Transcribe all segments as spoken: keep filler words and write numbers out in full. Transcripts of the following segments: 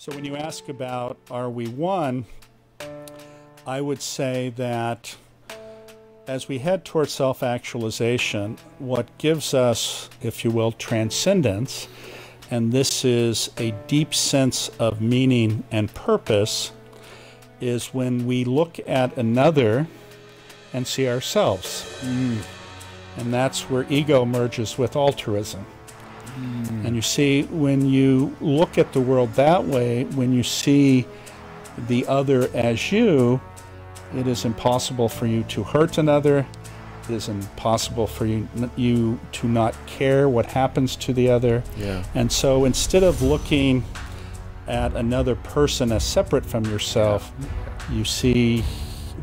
So when you ask about are we one, I would say that as we head towards self-actualization, what gives us, if you will, transcendence, and this is a deep sense of meaning and purpose, is when we look at another and see ourselves. Mm. And that's where ego merges with altruism. Mm. And you see, when you look at the world that way, when you see the other as you, it is impossible for you to hurt another. It is impossible for you, you to not care what happens to the other. Yeah. And so instead of looking at another person as separate from yourself, yeah, you see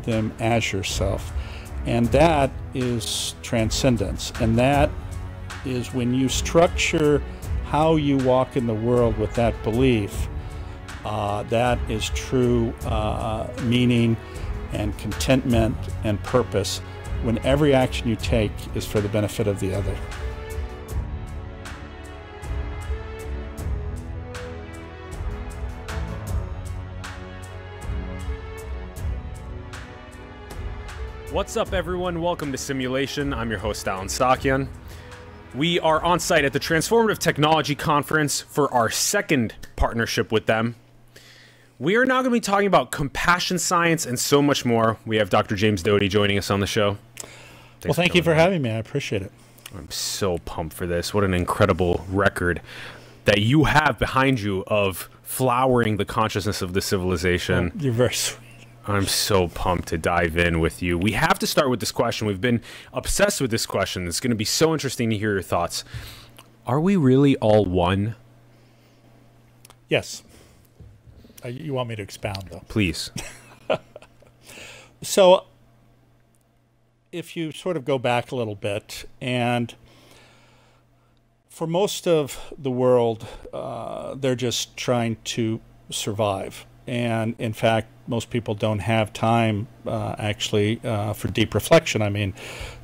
them as yourself. And that is transcendence. And that is when you structure how you walk in the world with that belief, uh, that is true uh, meaning and contentment and purpose, when every action you take is for the benefit of the other. What's up, everyone? Welcome to Simulation. I'm your host, Alan Stockian. We are on site at the Transformative Technology Conference for our second partnership with them. We are now going to be talking about compassion science and so much more. We have Doctor James Doty joining us on the show. Thanks well, thank for you for on. having me. I appreciate it. I'm so pumped for this. What an incredible record that you have behind you of flowering the consciousness of the civilization. Oh, you're very sweet. I'm so pumped to dive in with you. We have to start with this question. We've been obsessed with this question. It's going to be so interesting to hear your thoughts. Are we really all one? Yes. You want me to expound, though? Please. So, if you sort of go back a little bit, and for most of the world, uh, they're just trying to survive. And in fact, most people don't have time, uh, actually, uh, for deep reflection. I mean,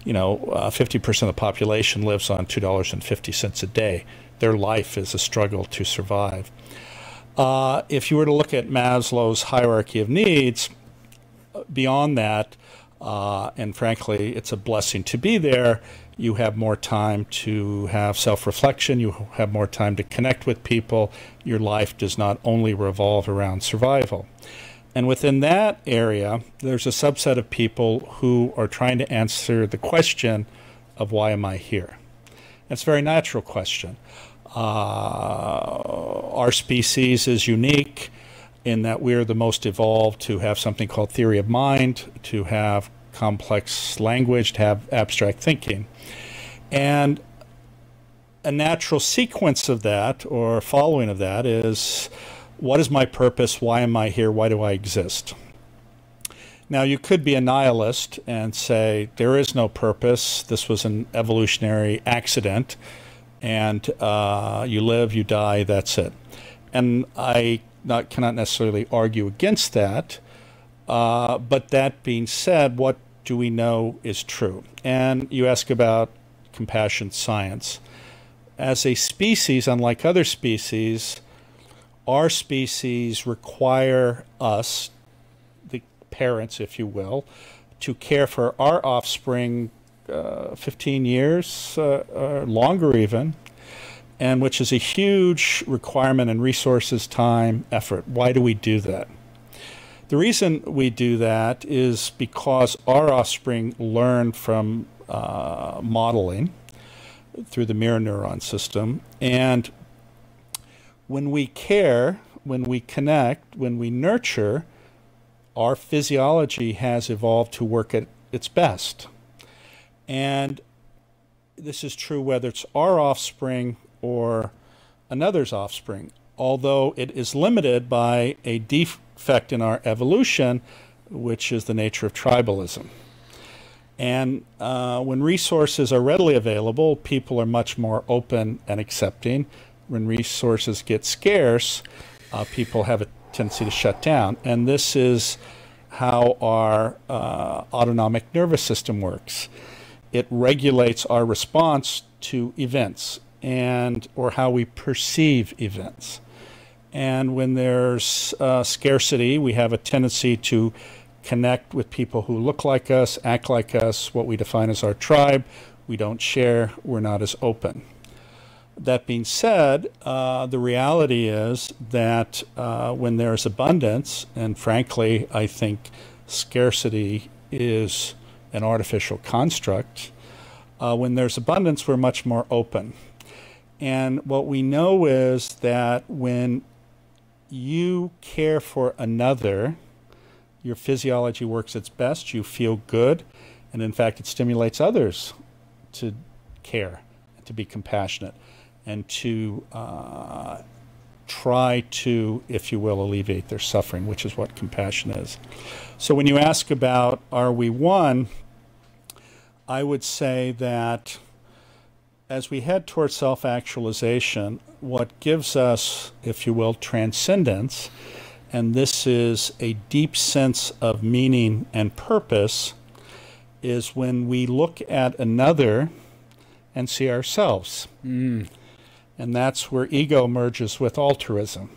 you know, fifty percent uh, of the population lives on two dollars and fifty cents a day. Their life is a struggle to survive. Uh, if you were to look at Maslow's hierarchy of needs, beyond that, uh, and frankly, it's a blessing to be there, you have more time to have self-reflection, you have more time to connect with people, your life does not only revolve around survival. And within that area, there's a subset of people who are trying to answer the question of why am I here? It's a very natural question. Uh, our species is unique in that we're the most evolved to have something called theory of mind, to have complex language, to have abstract thinking. And a natural sequence of that, or following of that, is what is my purpose? Why am I here? Why do I exist? Now, you could be a nihilist and say, there is no purpose. This was an evolutionary accident. And uh, you live, you die, that's it. And I not, cannot necessarily argue against that. Uh, but that being said, what do we know is true? And you ask about compassion science. As a species, unlike other species, our species require us, the parents, if you will, to care for our offspring Uh, fifteen years uh, or longer even, and which is a huge requirement in resources, time, effort. Why do we do that? The reason we do that is because our offspring learn from uh, modeling through the mirror neuron system. And when we care, when we connect, when we nurture, our physiology has evolved to work at its best. And this is true whether it's our offspring or another's offspring. Although it is limited by a defect in our evolution, which is the nature of tribalism. And uh, when resources are readily available, people are much more open and accepting. When resources get scarce, uh, people have a tendency to shut down. And this is how our uh, autonomic nervous system works. It regulates our response to events and or how we perceive events. And when there's uh, scarcity, we have a tendency to connect with people who look like us, act like us, what we define as our tribe. We don't share. We're not as open. That being said, uh, the reality is that uh, when there's abundance, and frankly, I think scarcity is an artificial construct, uh, when there's abundance, we're much more open. And what we know is that when you care for another, your physiology works its best, you feel good, and in fact, it stimulates others to care, to be compassionate, and to uh, try to, if you will, alleviate their suffering, which is what compassion is. So when you ask about, are we one, I would say that as we head towards self-actualization, what gives us, if you will, transcendence, and this is a deep sense of meaning and purpose, is when we look at another and see ourselves. Mm. And that's where ego merges with altruism.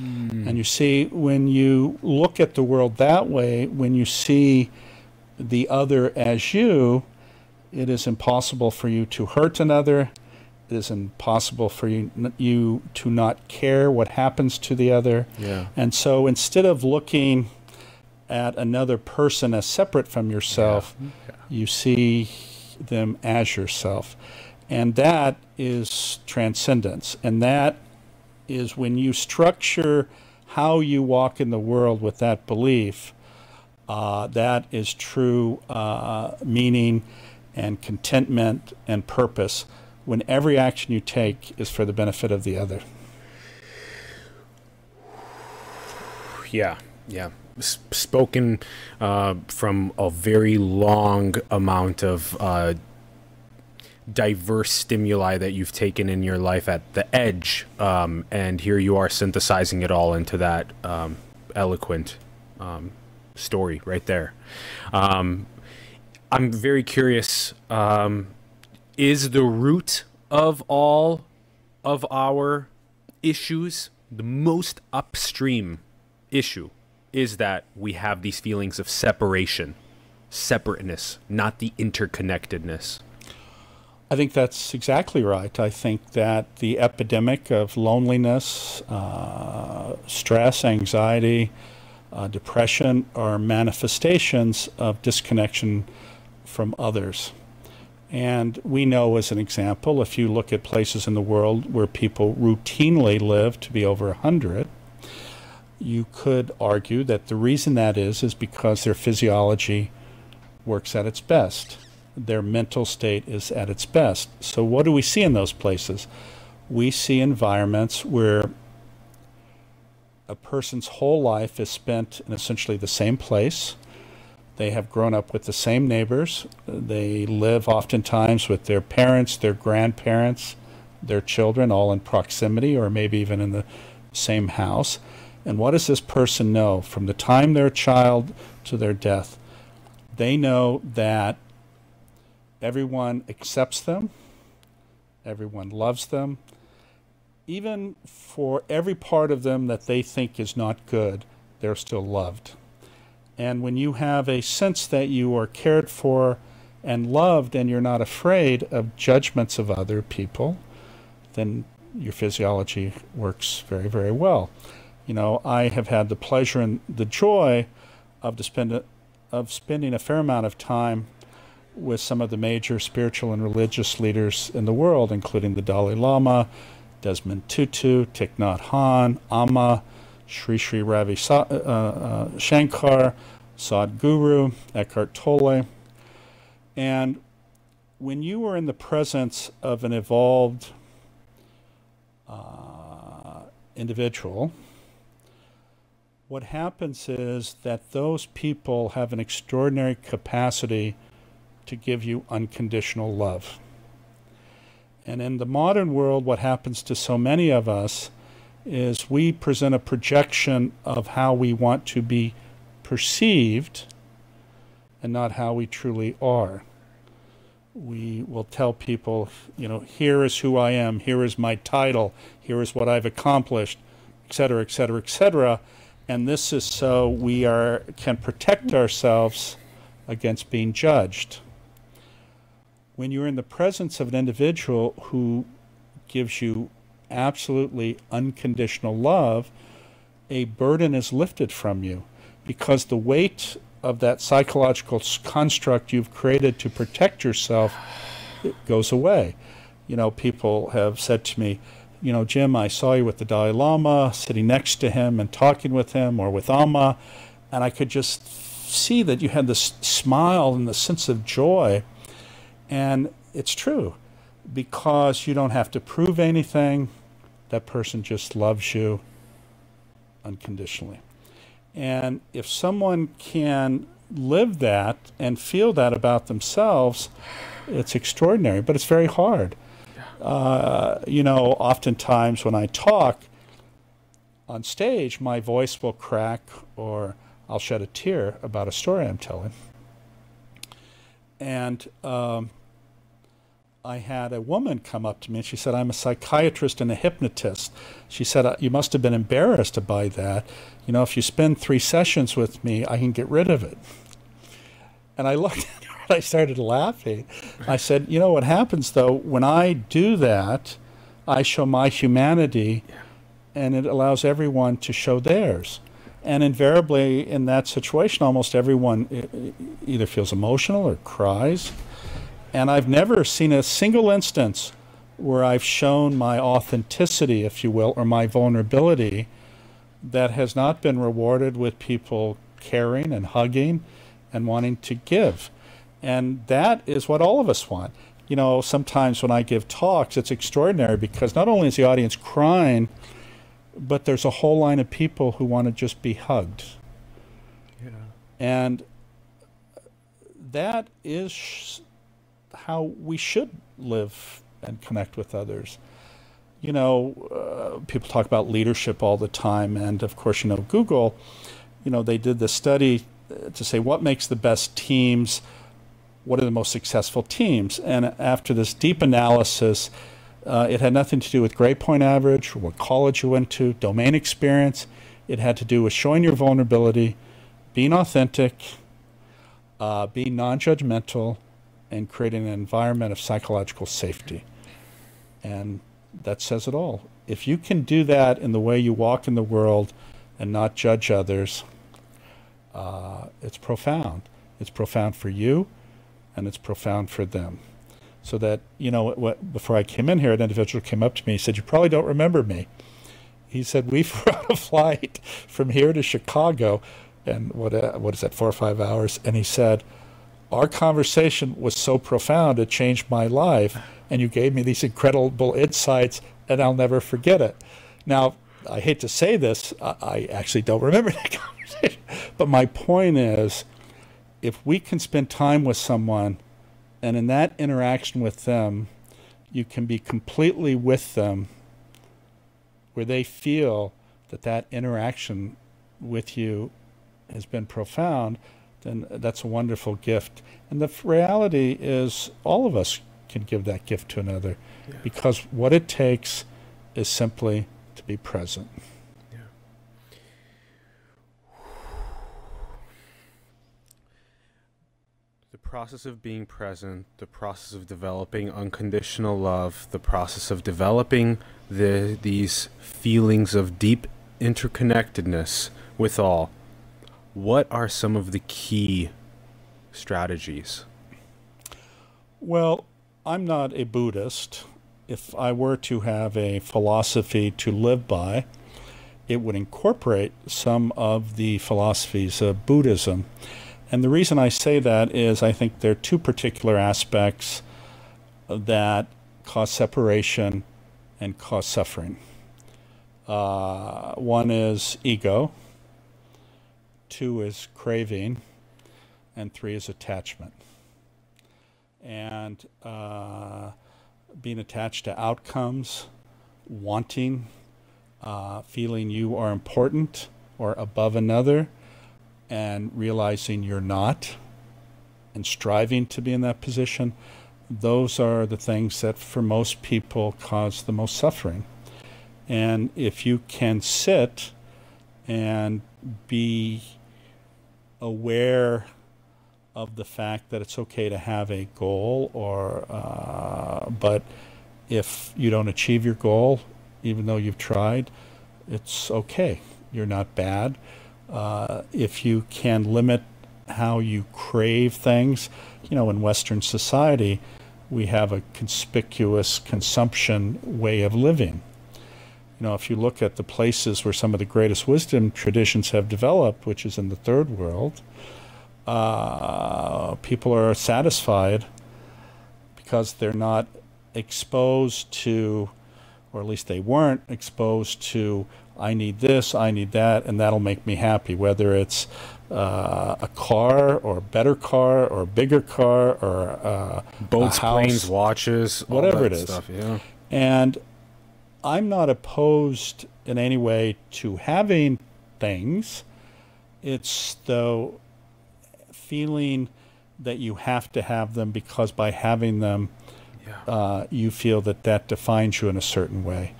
Mm. And you see, when you look at the world that way, when you see the other as you, it is impossible for you to hurt another. It is impossible for you, you to not care what happens to the other. Yeah. And so instead of looking at another person as separate from yourself, yeah. Yeah. you see them as yourself. And that is transcendence. And that is when you structure how you walk in the world with that belief, uh, that is true uh, meaning and contentment and purpose, when every action you take is for the benefit of the other. Yeah, yeah. Spoken uh, from a very long amount of uh, diverse stimuli that you've taken in your life at the edge, um, and here you are synthesizing it all into that um, eloquent um, story right there. Um, I'm very curious, um, is the root of all of our issues, the most upstream issue, is that we have these feelings of separation, separateness, not the interconnectedness? I think that's exactly right. I think that the epidemic of loneliness, uh, stress, anxiety, uh, depression are manifestations of disconnection from others. And we know, as an example, if you look at places in the world where people routinely live to be over a hundred, you could argue that the reason that is is because their physiology works at its best. Their mental state is at its best. So what do we see in those places? We see environments where a person's whole life is spent in essentially the same place. They have grown up with the same neighbors. They live oftentimes with their parents, their grandparents, their children, all in proximity or maybe even in the same house. And what does this person know from the time they're a child to their death? They know that everyone accepts them, everyone loves them, even for every part of them that they think is not good, they're still loved. And when you have a sense that you are cared for and loved and you're not afraid of judgments of other people, then your physiology works very, very well. You know, I have had the pleasure and the joy of, to spend a, of spending a fair amount of time with some of the major spiritual and religious leaders in the world, including the Dalai Lama, Desmond Tutu, Thich Nhat Hanh, Amma, Sri Sri Ravi Shankar, Sadhguru, Eckhart Tolle. And when you are in the presence of an evolved uh, individual, what happens is that those people have an extraordinary capacity to give you unconditional love. And in the modern world, what happens to so many of us is we present a projection of how we want to be perceived and not how we truly are. We will tell people, you know, here is who I am, here is my title, here is what I've accomplished, et cetera, et cetera, et cetera. And this is so we are, can protect ourselves against being judged. When you're in the presence of an individual who gives you absolutely unconditional love, a burden is lifted from you, because the weight of that psychological construct you've created to protect yourself, it goes away. You know, people have said to me, you know, Jim, I saw you with the Dalai Lama, sitting next to him and talking with him, or with Amma, and I could just see that you had this smile and the sense of joy. And it's true, because you don't have to prove anything. That person just loves you unconditionally. And if someone can live that and feel that about themselves, it's extraordinary, but it's very hard. Uh, you know, oftentimes when I talk on stage, my voice will crack, or I'll shed a tear about a story I'm telling. And um, I had a woman come up to me and she said, I'm a psychiatrist and a hypnotist. She said, you must have been embarrassed by that. You know, if you spend three sessions with me, I can get rid of it. And I looked at her and I started laughing. I said, you know what happens though, when I do that, I show my humanity, and it allows everyone to show theirs. And invariably in that situation, almost everyone either feels emotional or cries. And I've never seen a single instance where I've shown my authenticity, if you will, or my vulnerability that has not been rewarded with people caring and hugging and wanting to give. And that is what all of us want. You know, sometimes when I give talks, it's extraordinary, because not only is the audience crying, but there's a whole line of people who want to just be hugged. Yeah. And that is sh- how we should live and connect with others. You know, uh, people talk about leadership all the time, and of course, you know, Google, you know, they did this study to say what makes the best teams, what are the most successful teams. And after this deep analysis, uh, it had nothing to do with grade point average, or what college you went to, domain experience. It had to do with showing your vulnerability, being authentic, uh, being non-judgmental, and creating an environment of psychological safety. And that says it all. If you can do that in the way you walk in the world and not judge others, uh, it's profound. It's profound for you, and it's profound for them. So that, you know, what, before I came in here, an individual came up to me, he said, you probably don't remember me. He said, we flew a flight from here to Chicago, and what, uh, what is that, four or five hours? And he said, our conversation was so profound, it changed my life, and you gave me these incredible insights, and I'll never forget it. Now, I hate to say this, I actually don't remember that conversation, but my point is, if we can spend time with someone, and in that interaction with them, you can be completely with them, where they feel that that interaction with you has been profound, then that's a wonderful gift. And the reality is all of us can give that gift to another, yeah. Because what it takes is simply to be present. Yeah. The process of being present, the process of developing unconditional love, the process of developing the, these feelings of deep interconnectedness with all. What are some of the key strategies? Well, I'm not a Buddhist. If I were to have a philosophy to live by, it would incorporate some of the philosophies of Buddhism. And the reason I say that is I think there are two particular aspects that cause separation and cause suffering. Uh, one is ego. Two is craving, and three is attachment. And uh, being attached to outcomes, wanting, uh, feeling you are important or above another, and realizing you're not, and striving to be in that position, those are the things that for most people cause the most suffering. And if you can sit and be aware of the fact that it's okay to have a goal, or uh, but if you don't achieve your goal, even though you've tried, it's okay. You're not bad. Uh, if you can limit how you crave things, you know, in Western society, we have a conspicuous consumption way of living. You know, if you look at the places where some of the greatest wisdom traditions have developed, which is in the third world, uh, people are satisfied because they're not exposed to, or at least they weren't exposed to, I need this, I need that, and that'll make me happy. Whether it's uh, a car, or a better car, or a bigger car, or uh, boats, a house, planes, watches, whatever all that it is. Stuff, yeah. And I'm not opposed in any way to having things. It's the feeling that you have to have them, because by having them, yeah. uh, you feel that that defines you in a certain way.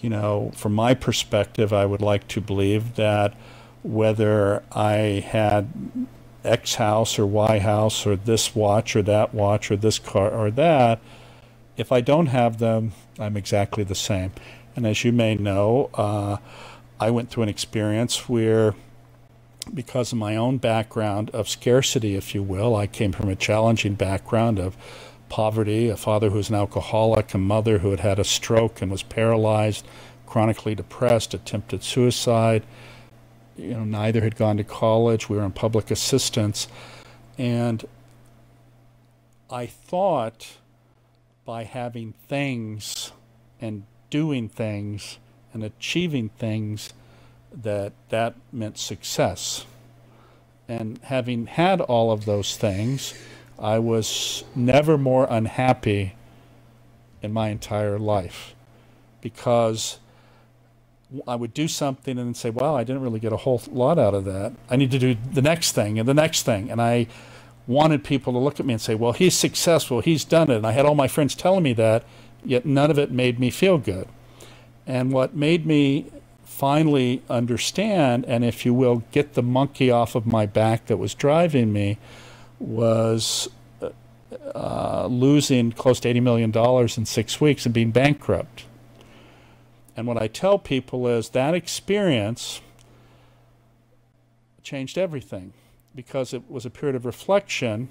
You know, from my perspective, I would like to believe that whether I had X house or Y house or this watch or that watch or this car or that, if I don't have them, I'm exactly the same. And as you may know, uh, I went through an experience where, because of my own background of scarcity, if you will, I came from a challenging background of poverty, a father who was an alcoholic, a mother who had had a stroke and was paralyzed, chronically depressed, attempted suicide. You know, neither had gone to college. We were on public assistance. And I thought by having things and doing things and achieving things that that meant success. And having had all of those things, I was never more unhappy in my entire life, because I would do something and then say, wow, I didn't really get a whole lot out of that. I need to do the next thing and the next thing. And I wanted people to look at me and say, well, he's successful, he's done it. And I had all my friends telling me that, yet none of it made me feel good. And what made me finally understand, and if you will, get the monkey off of my back that was driving me, was uh, losing close to eighty million dollars in six weeks and being bankrupt. And what I tell people is that experience changed everything, because it was a period of reflection,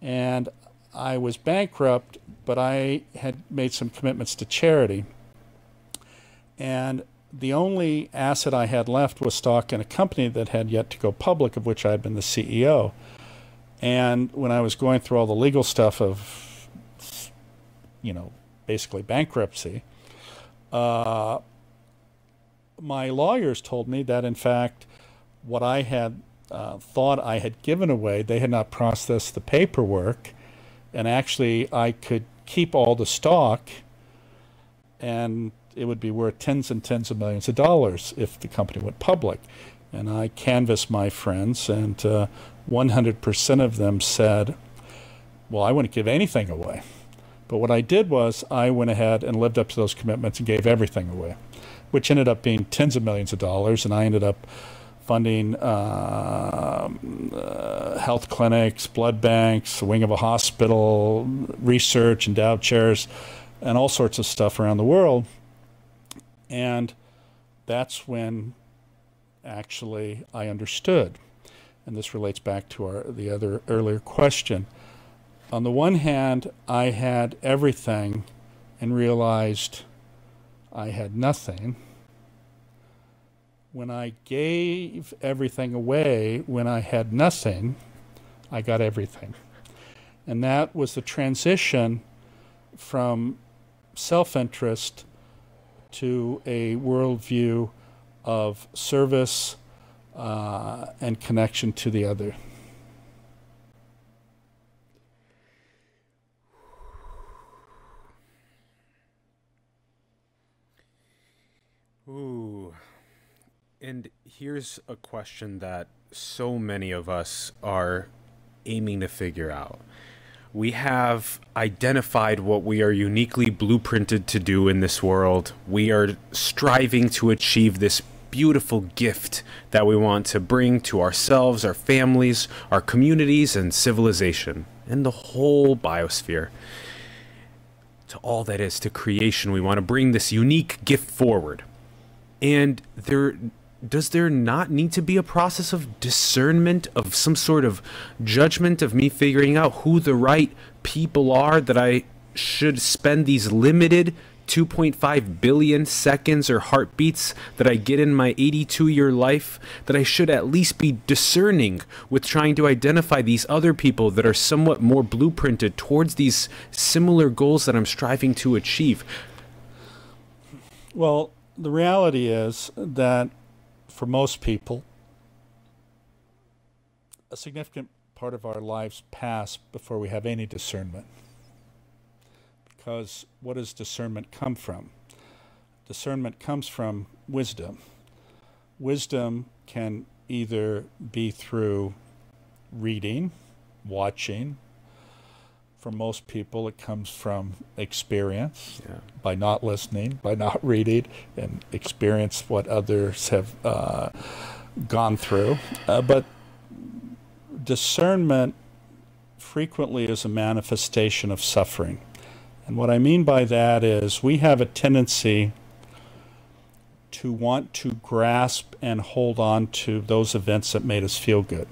and I was bankrupt, but I had made some commitments to charity. And the only asset I had left was stock in a company that had yet to go public, of which I had been the C E O. And when I was going through all the legal stuff of, you know, basically bankruptcy, uh, my lawyers told me that, in fact, what I had uh, thought I had given away, they had not processed the paperwork, and actually I could keep all the stock, and it would be worth tens and tens of millions of dollars if the company went public. And I canvassed my friends, and uh, one hundred percent of them said, well, I wouldn't give anything away. But what I did was I went ahead and lived up to those commitments and gave everything away, which ended up being tens of millions of dollars. And I ended up funding uh, uh, health clinics, blood banks, the wing of a hospital, research, endowed chairs, and all sorts of stuff around the world. And that's when actually I understood. And this relates back to our the other earlier question. On the one hand, I had everything and realized I had nothing. When I gave everything away, when I had nothing, I got everything. And that was the transition from self-interest to a worldview of service uh, and connection to the other. Ooh. And here's a question that so many of us are aiming to figure out. we have identified what we are uniquely blueprinted to do in this world. We are striving to achieve this beautiful gift that we want to bring to ourselves, our families, our communities, and civilization, and the whole biosphere. To all that is, to creation, we want to bring this unique gift forward. And there, does there not need to be a process of discernment, of some sort of judgment, of me figuring out who the right people are that I should spend these limited two point five billion seconds or heartbeats that I get in my eighty-two year life, that I should at least be discerning with trying to identify these other people that are somewhat more blueprinted towards these similar goals that I'm striving to achieve? Well, the reality is that for most people, a significant part of our lives pass before we have any discernment. Because what does discernment come from? Discernment comes from wisdom. Wisdom can either be through reading, watching. For most people, it comes from experience, yeah. By not listening, by not reading, and experience what others have uh, gone through. Uh, but discernment frequently is a manifestation of suffering. And what I mean by that is we have a tendency to want to grasp and hold on to those events that made us feel good.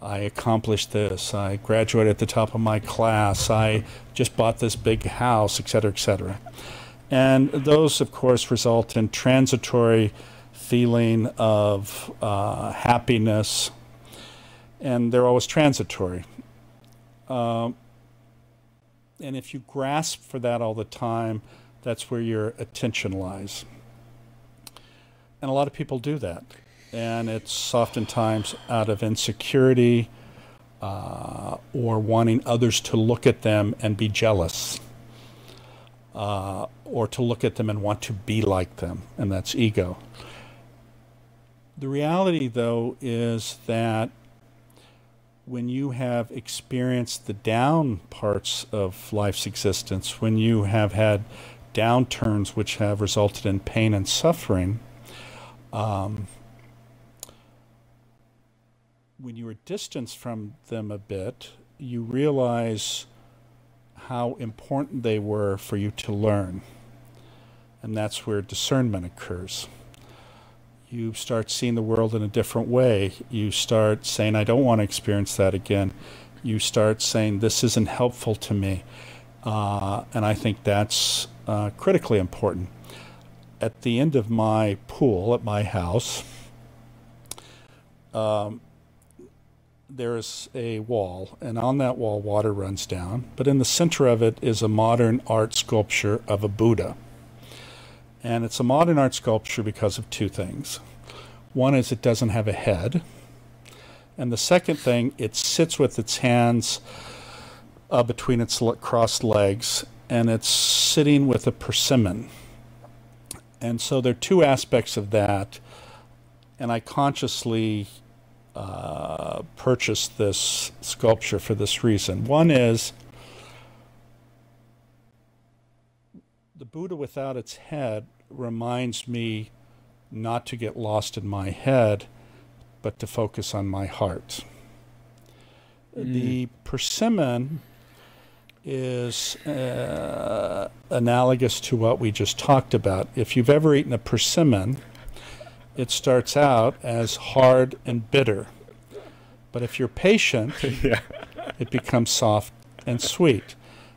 I accomplished this, I graduated at the top of my class, I just bought this big house, et cetera, et cetera. And those, of course, result in transitory feeling of uh, happiness, and they're always transitory. Uh, And if you grasp for that all the time, that's where your attention lies. And a lot of people do that. And it's oftentimes out of insecurity uh, or wanting others to look at them and be jealous, uh, or to look at them and want to be like them, and that's ego. The reality, though, is that when you have experienced the down parts of life's existence, when you have had downturns which have resulted in pain and suffering, um, when you are distanced from them a bit, you realize how important they were for you to learn. And that's where discernment occurs. You start seeing the world in a different way. You start saying, I don't want to experience that again. You start saying, this isn't helpful to me. Uh, and I think that's uh, critically important. At the end of my pool at my house, um, there is a wall, and on that wall water runs down. But in the center of it is a modern art sculpture of a Buddha. And it's a modern art sculpture because of two things. One is it doesn't have a head. And the second thing, it sits with its hands uh, between its le- crossed legs, and it's sitting with a persimmon. And so there are two aspects of that. And I consciously uh, purchased this sculpture for this reason. One is, the Buddha without its head reminds me not to get lost in my head, but to focus on my heart. Mm. The persimmon is uh, analogous to what we just talked about. If you've ever eaten a persimmon, it starts out as hard and bitter. But if you're patient, yeah. It becomes soft and sweet.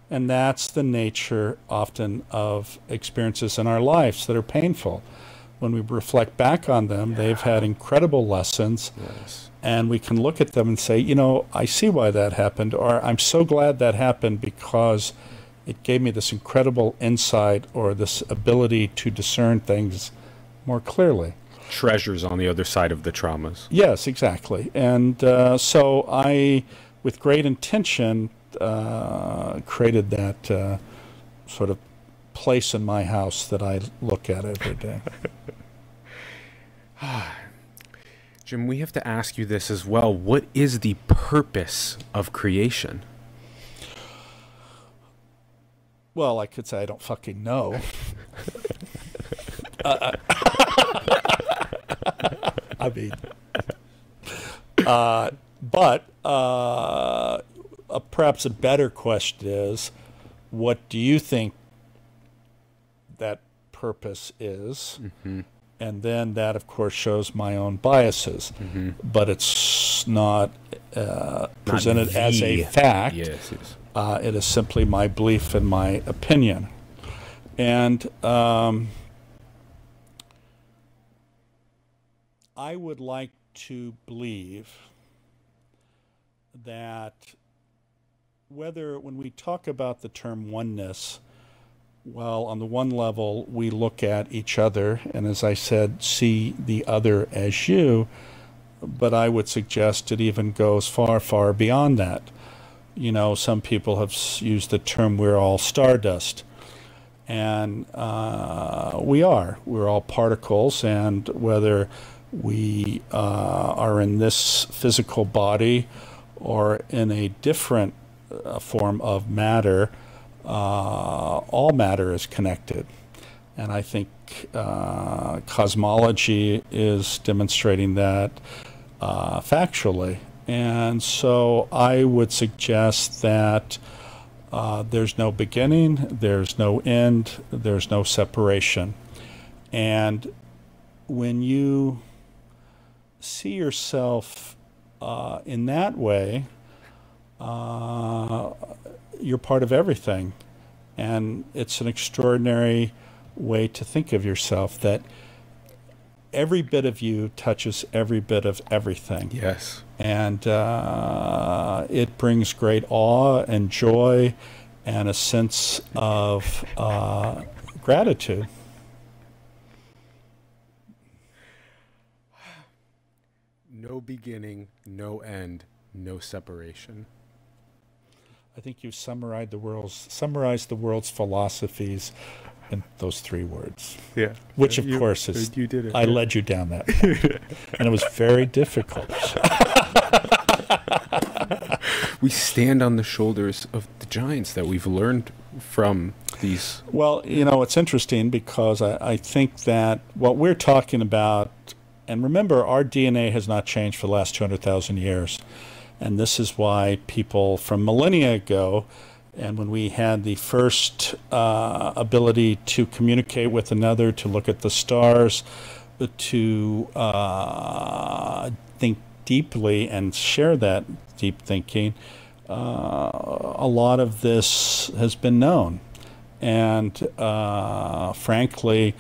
And that's the nature often of experiences in our lives that are painful. When we reflect back on them, yeah. They've had incredible lessons. Yes. And we can look at them and say, you know, I see why that happened, or I'm so glad that happened because it gave me this incredible insight or this ability to discern things more clearly. Treasures on the other side of the traumas. Yes, exactly. And uh, so I, with great intention, Uh, created that uh, sort of place in my house that I look at every day. Jim, we have to ask you this as well. What is the purpose of creation? Well, I could say I don't fucking know. uh, I, I mean, uh, but uh, uh, perhaps a better question is, what do you think that purpose is? Mm-hmm. And then that, of course, shows my own biases. Mm-hmm. But it's not uh, presented not as a fact. Yes, yes. Uh, it is simply my belief and my opinion. And um, I would like to believe that whether, when we talk about the term oneness, well, on the one level, we look at each other, and as I said, see the other as you, but I would suggest it even goes far, far beyond that. You know, some people have used the term, we're all stardust, and uh, we are. We're all particles, and whether we uh, are in this physical body or in a different uh, form of matter, Uh, all matter is connected. And I think uh, cosmology is demonstrating that uh, factually. And so I would suggest that uh, there's no beginning, there's no end, there's no separation. And when you see yourself uh, in that way, uh, you're part of everything. And it's an extraordinary way to think of yourself, that every bit of you touches every bit of everything. Yes. And uh, it brings great awe and joy and a sense of uh, gratitude. No beginning, no end, no separation. I think you summarized the world's summarized the world's philosophies in those three words. Yeah. Which of you, course is you did it. I yeah. led you down that path. And it was very difficult. We stand on the shoulders of the giants that we've learned from these. Well, you know, it's interesting because I, I think that what we're talking about, and remember, our D N A has not changed for the last two hundred thousand years. And this is why people from millennia ago, and when we had the first uh, ability to communicate with another, to look at the stars, to uh, think deeply and share that deep thinking, uh, a lot of this has been known. And uh, frankly,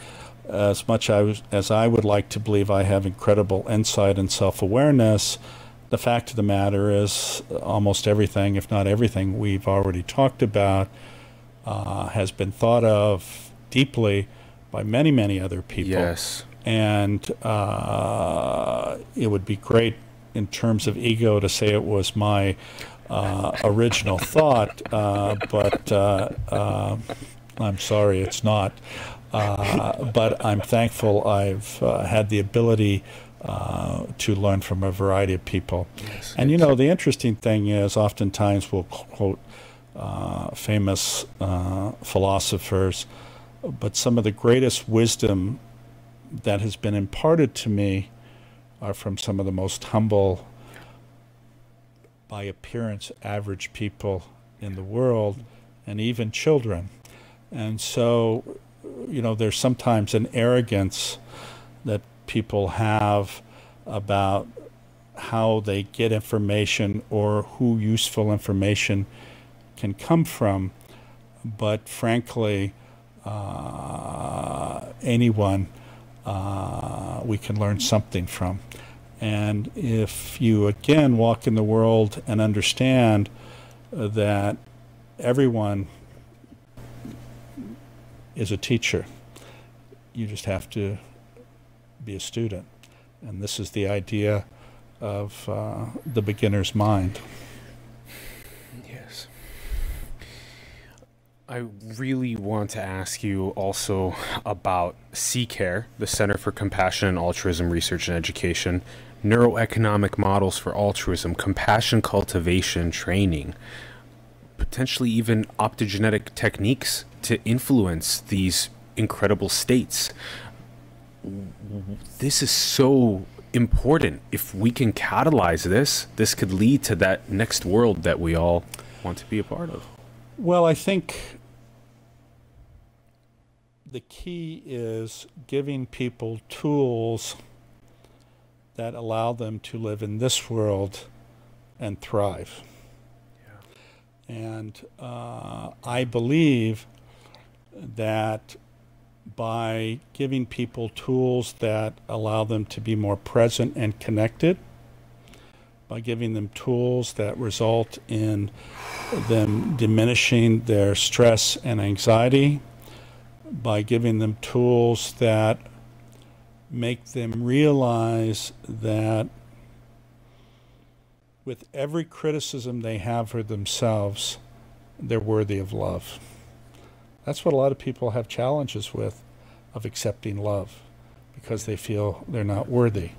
as much as I would like to believe I have incredible insight and self-awareness, the fact of the matter is almost everything, if not everything, we've already talked about uh, has been thought of deeply by many, many other people. Yes. And uh, it would be great in terms of ego to say it was my uh, original thought, uh, but uh, uh, I'm sorry, it's not. Uh, but I'm thankful I've uh, had the ability Uh, to learn from a variety of people. Yes, and you know, the interesting thing is oftentimes we'll quote uh, famous uh, philosophers, but some of the greatest wisdom that has been imparted to me are from some of the most humble, by appearance, average people in the world, and even children. And so, you know, there's sometimes an arrogance that people have about how they get information or who useful information can come from. But frankly, uh, anyone uh, we can learn something from. And if you again walk in the world and understand that everyone is a teacher, you just have to be a student. And this is the idea of uh, the beginner's mind. Yes. I really want to ask you also about C CARE, the Center for Compassion and Altruism Research and Education, neuroeconomic models for altruism, compassion cultivation training. potentially even optogenetic techniques to influence these incredible states. This is so important. If we can catalyze this, this could lead to that next world that we all want to be a part of. Well, I think the key is giving people tools that allow them to live in this world and thrive. Yeah. And uh, I believe that by giving people tools that allow them to be more present and connected, by giving them tools that result in them diminishing their stress and anxiety, by giving them tools that make them realize that with every criticism they have for themselves, they're worthy of love. That's what a lot of people have challenges with, of accepting love, because they feel they're not worthy.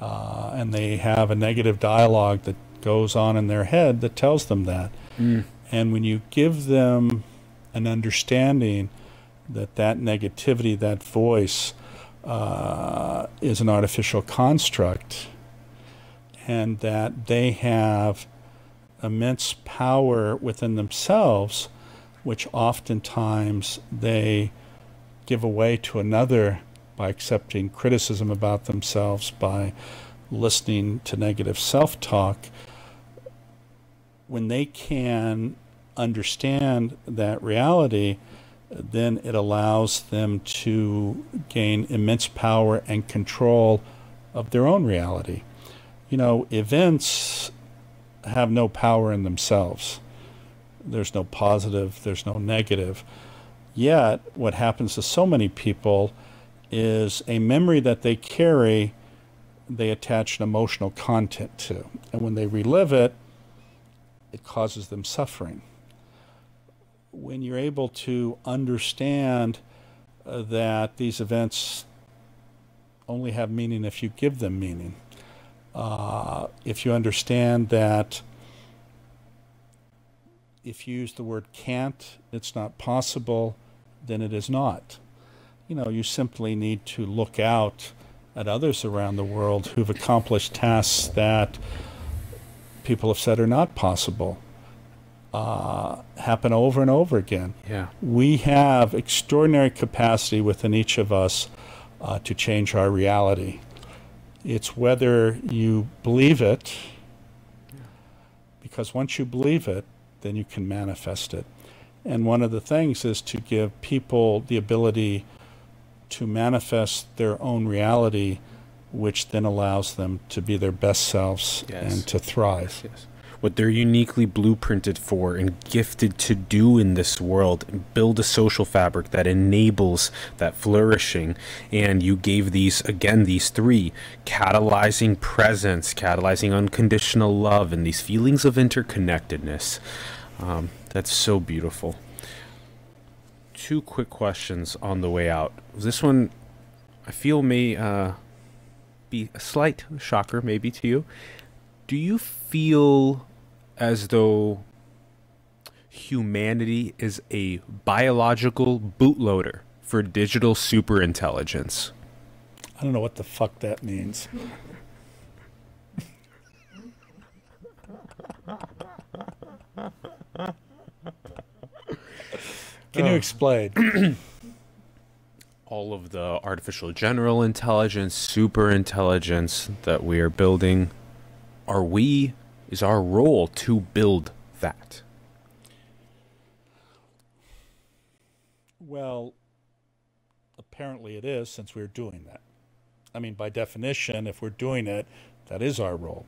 Uh, and they have a negative dialogue that goes on in their head that tells them that. Mm. And when you give them an understanding that that negativity, that voice, uh, is an artificial construct, and that they have immense power within themselves, which oftentimes they give away to another by accepting criticism about themselves, by listening to negative self-talk. When they can understand that reality, then it allows them to gain immense power and control of their own reality. You know, events have no power in themselves. There's no positive, there's no negative. Yet, what happens to so many people is a memory that they carry, they attach an emotional content to. And when they relive it, it causes them suffering. When you're able to understand uh, that these events only have meaning if you give them meaning, uh, if you understand that if you use the word can't, it's not possible, then it is not. You know, you simply need to look out at others around the world who've accomplished tasks that people have said are not possible. Uh, happen over and over again. Yeah. We have extraordinary capacity within each of us uh, to change our reality. It's whether you believe it, because once you believe it, then you can manifest it. And one of the things is to give people the ability to manifest their own reality, which then allows them to be their best selves. Yes. And to thrive. Yes. What they're uniquely blueprinted for and gifted to do in this world, build a social fabric that enables that flourishing. And you gave these, again, these three, catalyzing presence, catalyzing unconditional love, and these feelings of interconnectedness. Um, that's so beautiful. Two quick questions on the way out. This one, I feel, may uh, be a slight shocker maybe to you. Do you feel as though humanity is a biological bootloader for digital superintelligence? I don't know what the fuck that means. Can you explain? All of the artificial general intelligence, super intelligence that we are building. Are we, is our role to build that? Well, apparently it is, since we're doing that. I mean, by definition, if we're doing it, that is our role.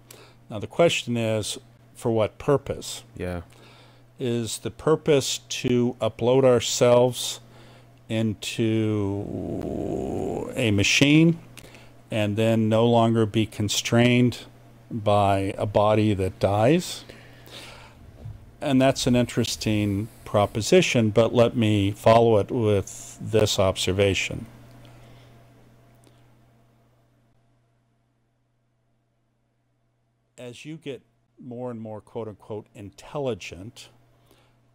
Now, the question is, for what purpose? Yeah. Is the purpose to upload ourselves into a machine and then no longer be constrained by a body that dies? And that's an interesting proposition, but let me follow it with this observation. As you get more and more, quote unquote, intelligent,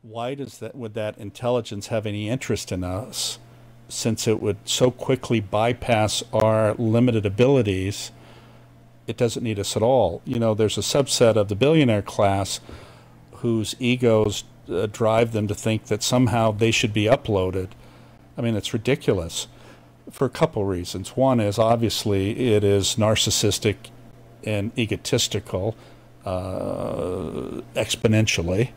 why does that, would that intelligence have any interest in us, since it would so quickly bypass our limited abilities? It doesn't need us at all. You know, there's a subset of the billionaire class whose egos uh, drive them to think that somehow they should be uploaded. I mean, it's ridiculous for a couple reasons. One is, obviously, it is narcissistic and egotistical uh, exponentially.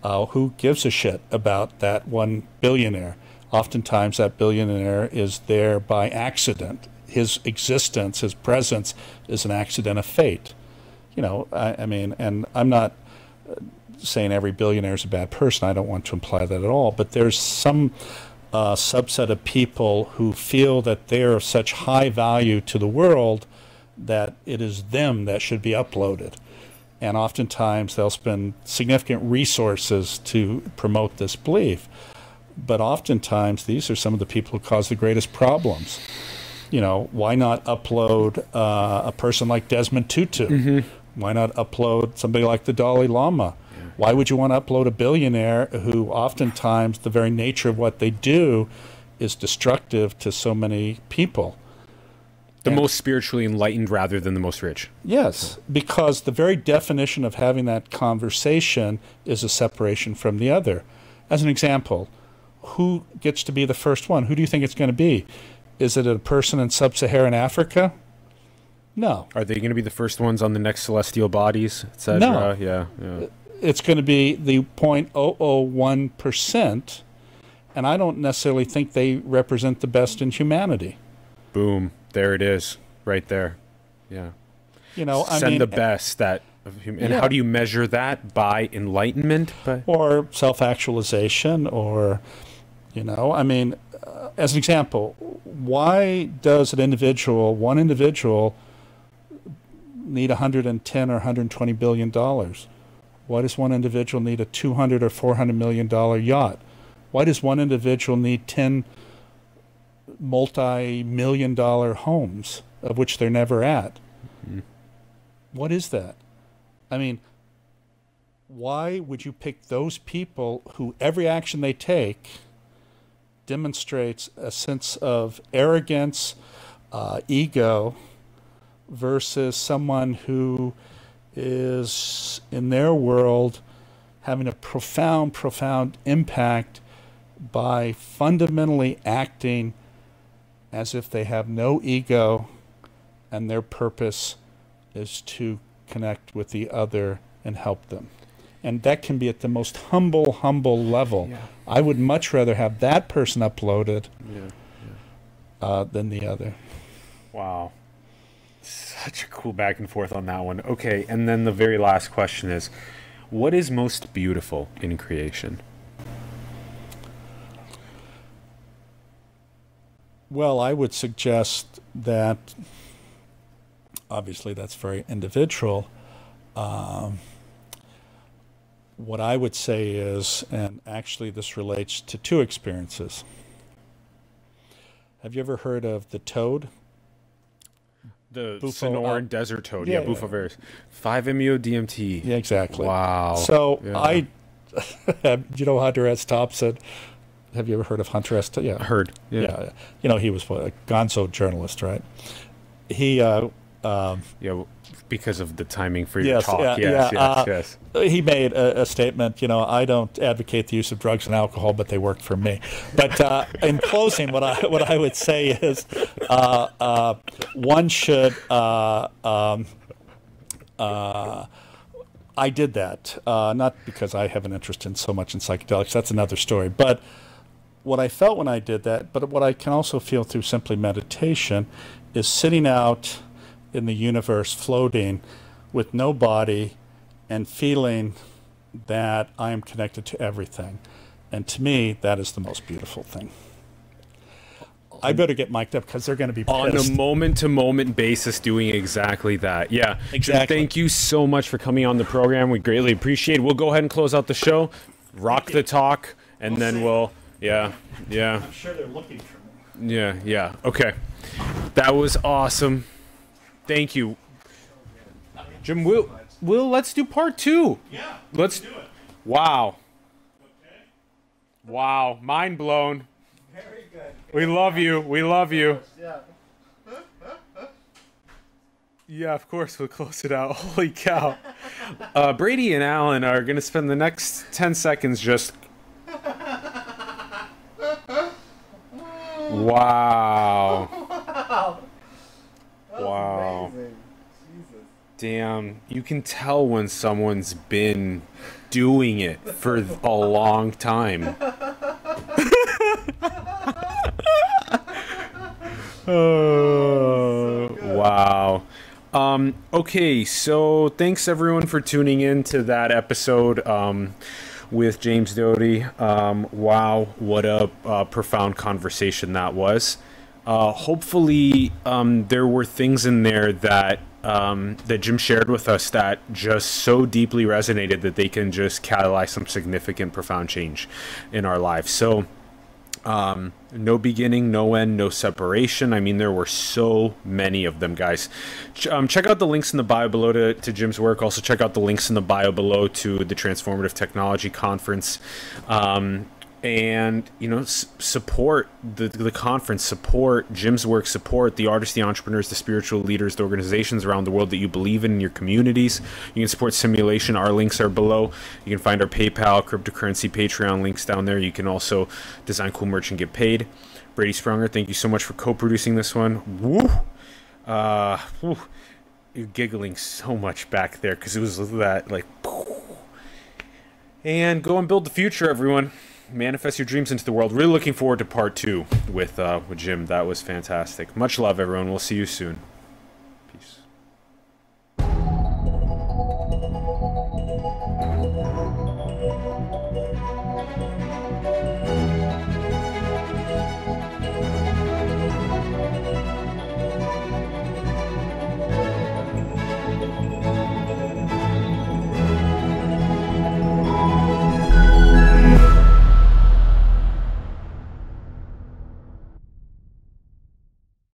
Uh, who gives a shit about that one billionaire? Oftentimes that billionaire is there by accident. His existence, his presence is an accident of fate. You know, I, I mean, and I'm not saying every billionaire is a bad person. I don't want to imply that at all. But there's some uh, subset of people who feel that they are of such high value to the world that it is them that should be uploaded. And oftentimes they'll spend significant resources to promote this belief. But oftentimes these are some of the people who cause the greatest problems. You know, why not upload uh, a person like Desmond Tutu? Mm-hmm. Why not upload somebody like the Dalai Lama? Yeah. Why would you want to upload a billionaire who oftentimes the very nature of what they do is destructive to so many people? The most spiritually enlightened rather than the most rich. Yes, because the very definition of having that conversation is a separation from the other. As an example, who gets to be the first one? Who do you think it's going to be? Is it a person in sub-Saharan Africa? No. Are they going to be the first ones on the next celestial bodies, et cetera? No. Yeah, yeah. It's going to be the zero point zero zero one percent, and I don't necessarily think they represent the best in humanity. Boom. There it is, right there. Yeah. You know, I Send mean, the best that of human. And yeah. How do you measure that? By enlightenment? By or self-actualization, or, you know, I mean, uh, as an example, why does an individual, one individual, need one hundred ten or one hundred twenty billion dollars? Why does one individual need a two hundred or four hundred million dollar yacht? Why does one individual need ten multi-million dollar homes of which they're never at? Mm-hmm. What is that? I mean, why would you pick those people who every action they take demonstrates a sense of arrogance, uh, ego, versus someone who is in their world having a profound, profound impact by fundamentally acting as if they have no ego and their purpose is to connect with the other and help them? And that can be at the most humble, humble level. Yeah. I would much rather have that person uploaded yeah. Yeah. Uh, than the other. Wow. Such a cool back and forth on that one. Okay, and then the very last question is, what is most beautiful in creation? Well, I would suggest that, obviously that's very individual. Um, what I would say is, and actually this relates to two experiences. Have you ever heard of the toad? The bufo, Sonoran uh, desert toad, yeah, yeah, yeah. bufo varys. five M E O D M T. Yeah, exactly. Wow. So yeah. I, you know Hunter S Thompson? Have you ever heard of Hunter S? Yeah, heard. Yeah. yeah, you know, he was a gonzo journalist, right? He, uh, um, yeah, because of the timing for your yes, talk. Yeah, yes, yeah, yes, uh, yes. He made a, a statement. You know, I don't advocate the use of drugs and alcohol, but they work for me. But uh, in closing, what I what I would say is, uh, uh, one should. Uh, um, uh, I did that, uh, not because I have an interest in so much in psychedelics. That's another story, but. What I felt when I did that, but what I can also feel through simply meditation, is sitting out in the universe floating with no body and feeling that I am connected to everything. And to me, that is the most beautiful thing. I better get mic'd up because they're going to be pissed. On a moment-to-moment basis, doing exactly that. Yeah, exactly. Thank you so much for coming on the program. We greatly appreciate it. We'll go ahead and close out the show, rock the talk, and we'll then see. we'll... Yeah, yeah. I'm sure they're looking for me. Yeah, yeah. Okay. That was awesome. Thank you. Jim, Will, Will, let's do part two. Yeah, let's do it. Wow. Wow, mind blown. Very good. We love you. We love you. Yeah. Yeah, of course, we'll close it out. Holy cow. Uh, Brady and Alan are going to spend the next ten seconds just... Wow. Wow. That was wow. Amazing. Jesus. Damn. You can tell when someone's been doing it for a long time. Oh, so wow. Um, okay, so thanks everyone for tuning in to that episode um, with James Doty. Um, wow, what a uh, profound conversation that was. Uh, hopefully um, there were things in there that um, that Jim shared with us that just so deeply resonated that they can just catalyze some significant, profound change in our lives. So um no beginning, no end, no separation. I mean, there were so many of them, guys. Ch um, check out the links in the bio below to, to Jim's work. Also check out the links in the bio below to the Transformative Technology Conference, um and you know, s support the the conference, support Jim's work, support the artists, the entrepreneurs, the spiritual leaders, the organizations around the world that you believe in in your communities. You can support Simulation. Our links are below. You can find our PayPal, cryptocurrency, Patreon links down there. You can also design cool merch and get paid. Brady Sprunger, thank you so much for co-producing this one. Woo! Uh, woo. You're giggling so much back there because it was that like. And go and build the future, everyone. Manifest your dreams into the world. Really looking forward to part two with uh with Jim. That was fantastic. Much love, everyone. We'll see you soon. Peace.